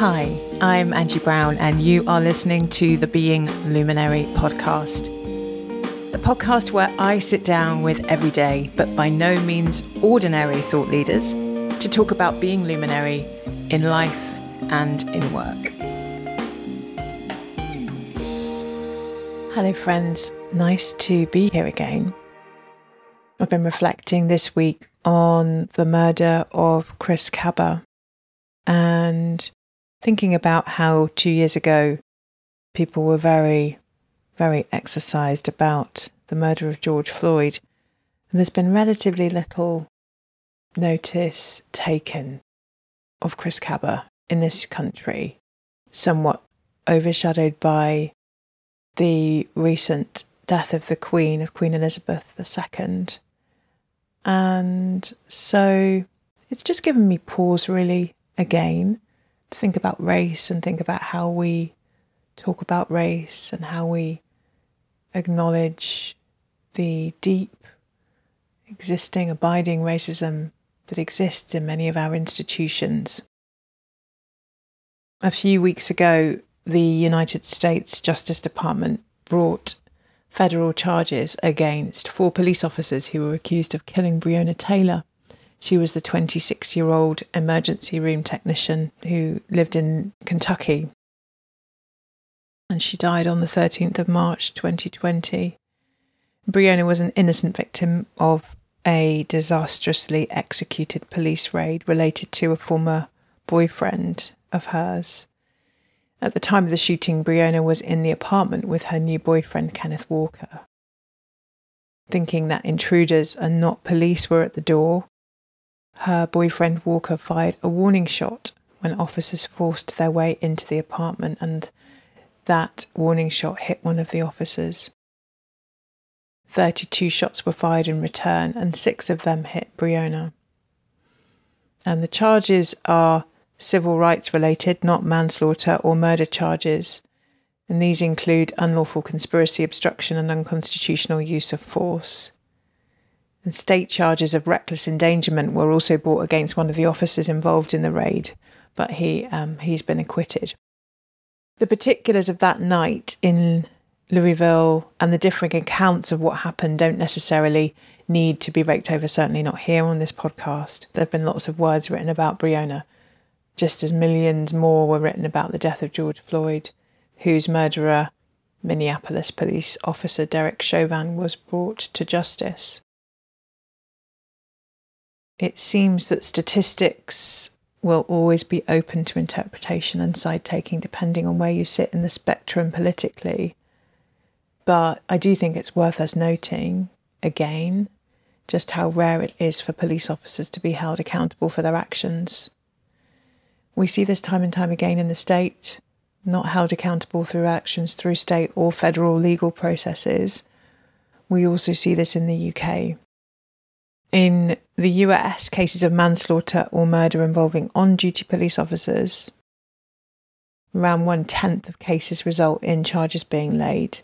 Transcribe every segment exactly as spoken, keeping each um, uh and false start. Hi, I'm Angie Browne, and you are listening to the Being Luminary podcast. The podcast where I sit down with everyday, but by no means ordinary thought leaders to talk about being luminary in life and in work. Hello friends, nice to be here again. I've been reflecting this week on the murder of Chris Kaba and thinking about how two years ago people were very, very exercised about the murder of George Floyd, and there's been relatively little notice taken of Chris Kaba in this country, somewhat overshadowed by the recent death of the Queen, of Queen Elizabeth the Second. And so it's just given me pause really again to think about race and think about how we talk about race and how we acknowledge the deep, existing, abiding racism that exists in many of our institutions. A few weeks ago, the United States Justice Department brought federal charges against four police officers who were accused of killing Breonna Taylor. She was the twenty-six-year-old emergency room technician who lived in Kentucky, and she died on the thirteenth of March twenty twenty. Breonna was an innocent victim of a disastrously executed police raid related to a former boyfriend of hers. At the time of the shooting, Breonna was in the apartment with her new boyfriend, Kenneth Walker. Thinking that intruders and not police were at the door, her boyfriend Walker fired a warning shot when officers forced their way into the apartment, and that warning shot hit one of the officers. thirty-two shots were fired in return, and six of them hit Breonna. And the charges are civil rights related, not manslaughter or murder charges, and these include unlawful conspiracy, obstruction and unconstitutional use of force. And state charges of reckless endangerment were also brought against one of the officers involved in the raid, but he, um, he's been acquitted. The particulars of that night in Louisville and the differing accounts of what happened don't necessarily need to be raked over, certainly not here on this podcast. There have been lots of words written about Breonna, just as millions more were written about the death of George Floyd, whose murderer, Minneapolis police officer Derek Chauvin, was brought to justice. It seems that statistics will always be open to interpretation and side-taking depending on where you sit in the spectrum politically. But I do think it's worth us noting, again, just how rare it is for police officers to be held accountable for their actions. We see this time and time again in the state, not held accountable through actions through state or federal legal processes. We also see this in the U K. In the U S, cases of manslaughter or murder involving on-duty police officers, around one-tenth of cases result in charges being laid.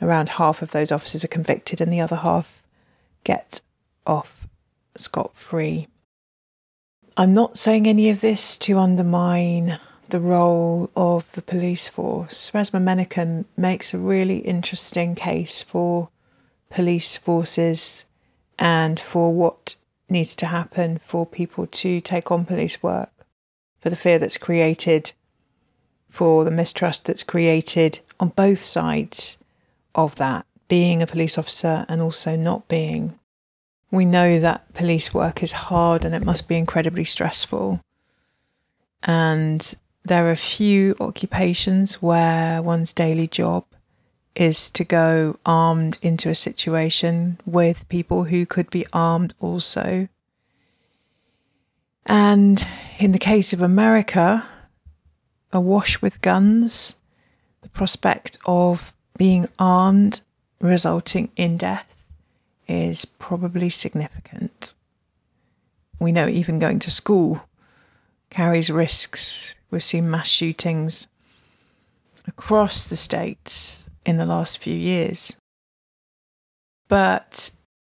Around half of those officers are convicted and the other half get off scot-free. I'm not saying any of this to undermine the role of the police force. Resmaa Menneken makes a really interesting case for police forces and for what needs to happen for people to take on police work, for the fear that's created, for the mistrust that's created on both sides of that, being a police officer and also not being. We know that police work is hard and it must be incredibly stressful. And there are few occupations where one's daily job is to go armed into a situation with people who could be armed also. And in the case of America, awash with guns, the prospect of being armed resulting in death is probably significant. We know even going to school carries risks. We've seen mass shootings across the states in the last few years. But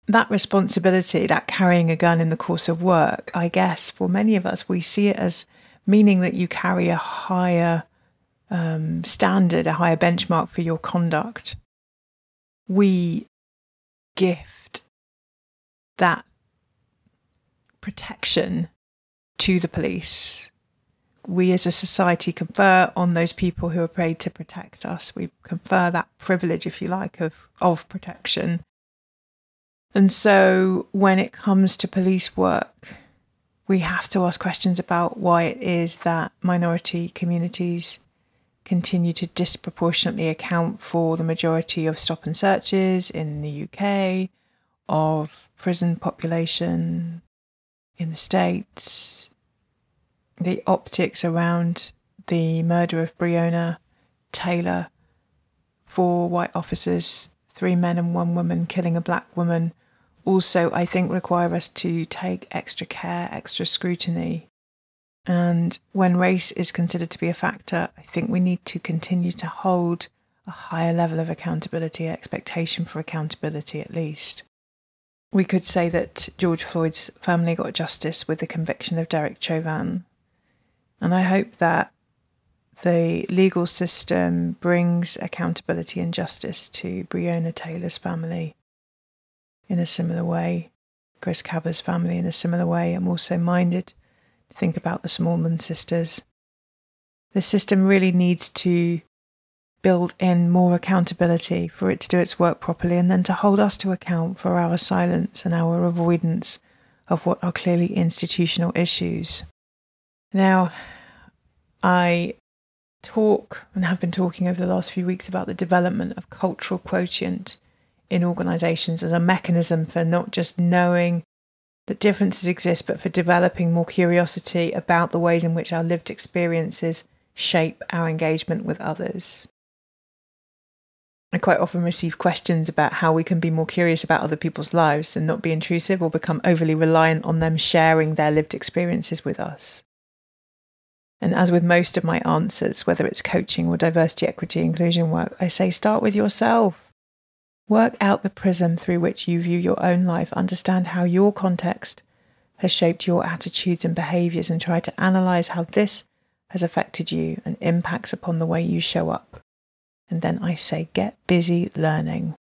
that responsibility, that carrying a gun in the course of work, I guess for many of us, we see it as meaning that you carry a higher um, standard, a higher benchmark for your conduct. We gift that protection to the police. We as a society confer on those people who are paid to protect us. We confer that privilege, if you like, of, of protection. And so when it comes to police work, we have to ask questions about why it is that minority communities continue to disproportionately account for the majority of stop and searches in the U K, of prison population in the States. The optics around the murder of Breonna Taylor, four white officers, three men and one woman killing a black woman, also I think require us to take extra care, extra scrutiny. And when race is considered to be a factor, I think we need to continue to hold a higher level of accountability, expectation for accountability at least. We could say that George Floyd's family got justice with the conviction of Derek Chauvin. And I hope that the legal system brings accountability and justice to Breonna Taylor's family in a similar way, Chris Kaba's family in a similar way. I'm also minded to think about the Smallman sisters. The system really needs to build in more accountability for it to do its work properly, and then to hold us to account for our silence and our avoidance of what are clearly institutional issues. Now, I talk and have been talking over the last few weeks about the development of cultural quotient in organisations as a mechanism for not just knowing that differences exist, but for developing more curiosity about the ways in which our lived experiences shape our engagement with others. I quite often receive questions about how we can be more curious about other people's lives and not be intrusive or become overly reliant on them sharing their lived experiences with us. And as with most of my answers, whether it's coaching or diversity, equity, inclusion work, I say start with yourself. Work out the prism through which you view your own life, understand how your context has shaped your attitudes and behaviours, and try to analyse how this has affected you and impacts upon the way you show up. And then I say get busy learning.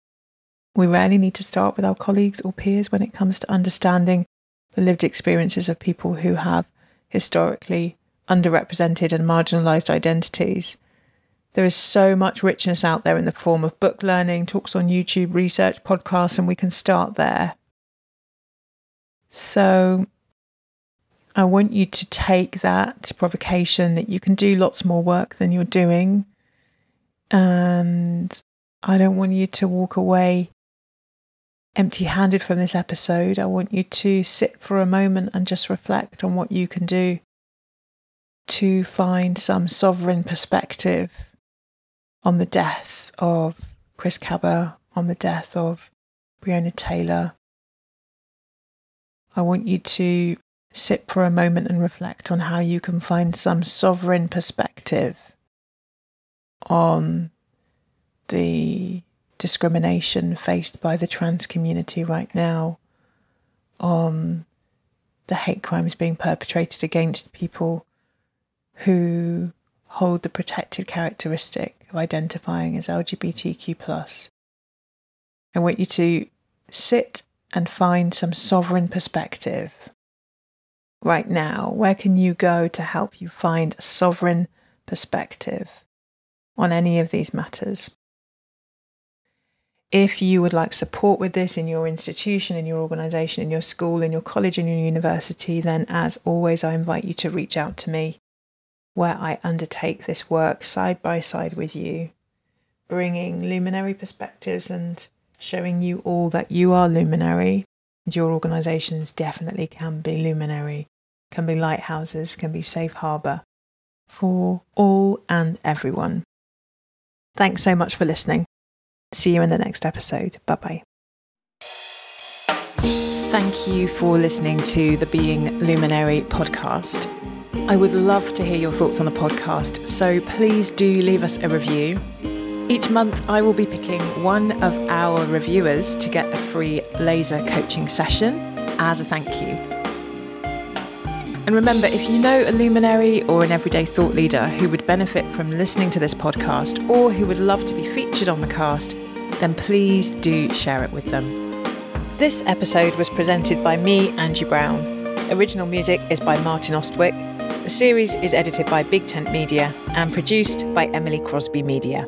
We rarely need to start with our colleagues or peers when it comes to understanding the lived experiences of people who have historically underrepresented and marginalised identities. There is so much richness out there in the form of book learning, talks on YouTube, research, podcasts, and we can start there. So I want you to take that provocation that you can do lots more work than you're doing. And I don't want you to walk away empty-handed from this episode. I want you to sit for a moment and just reflect on what you can do to find some sovereign perspective on the death of Chris Kaba, on the death of Breonna Taylor. I want you to sit for a moment and reflect on how you can find some sovereign perspective on the discrimination faced by the trans community right now, on the hate crimes being perpetrated against people who hold the protected characteristic of identifying as L G B T Q plus. I want you to sit and find some sovereign perspective right now. Where can you go to help you find a sovereign perspective on any of these matters? If you would like support with this in your institution, in your organisation, in your school, in your college, in your university, then as always, I invite you to reach out to me, where I undertake this work side by side with you, bringing luminary perspectives and showing you all that you are luminary, and your organisations definitely can be luminary, can be lighthouses, can be safe harbour for all and everyone. Thanks so much for listening. See you in the next episode. Bye-bye. Thank you for listening to the Being Luminary podcast. I would love to hear your thoughts on the podcast, so please do leave us a review. Each month I will be picking one of our reviewers to get a free laser coaching session as a thank you. And remember, if you know a luminary or an everyday thought leader who would benefit from listening to this podcast or who would love to be featured on the cast, then please do share it with them. This episode was presented by me, Angie Browne. Original music is by Martin Austwick. The series is edited by Big Tent Media and produced by Emily Crosby Media.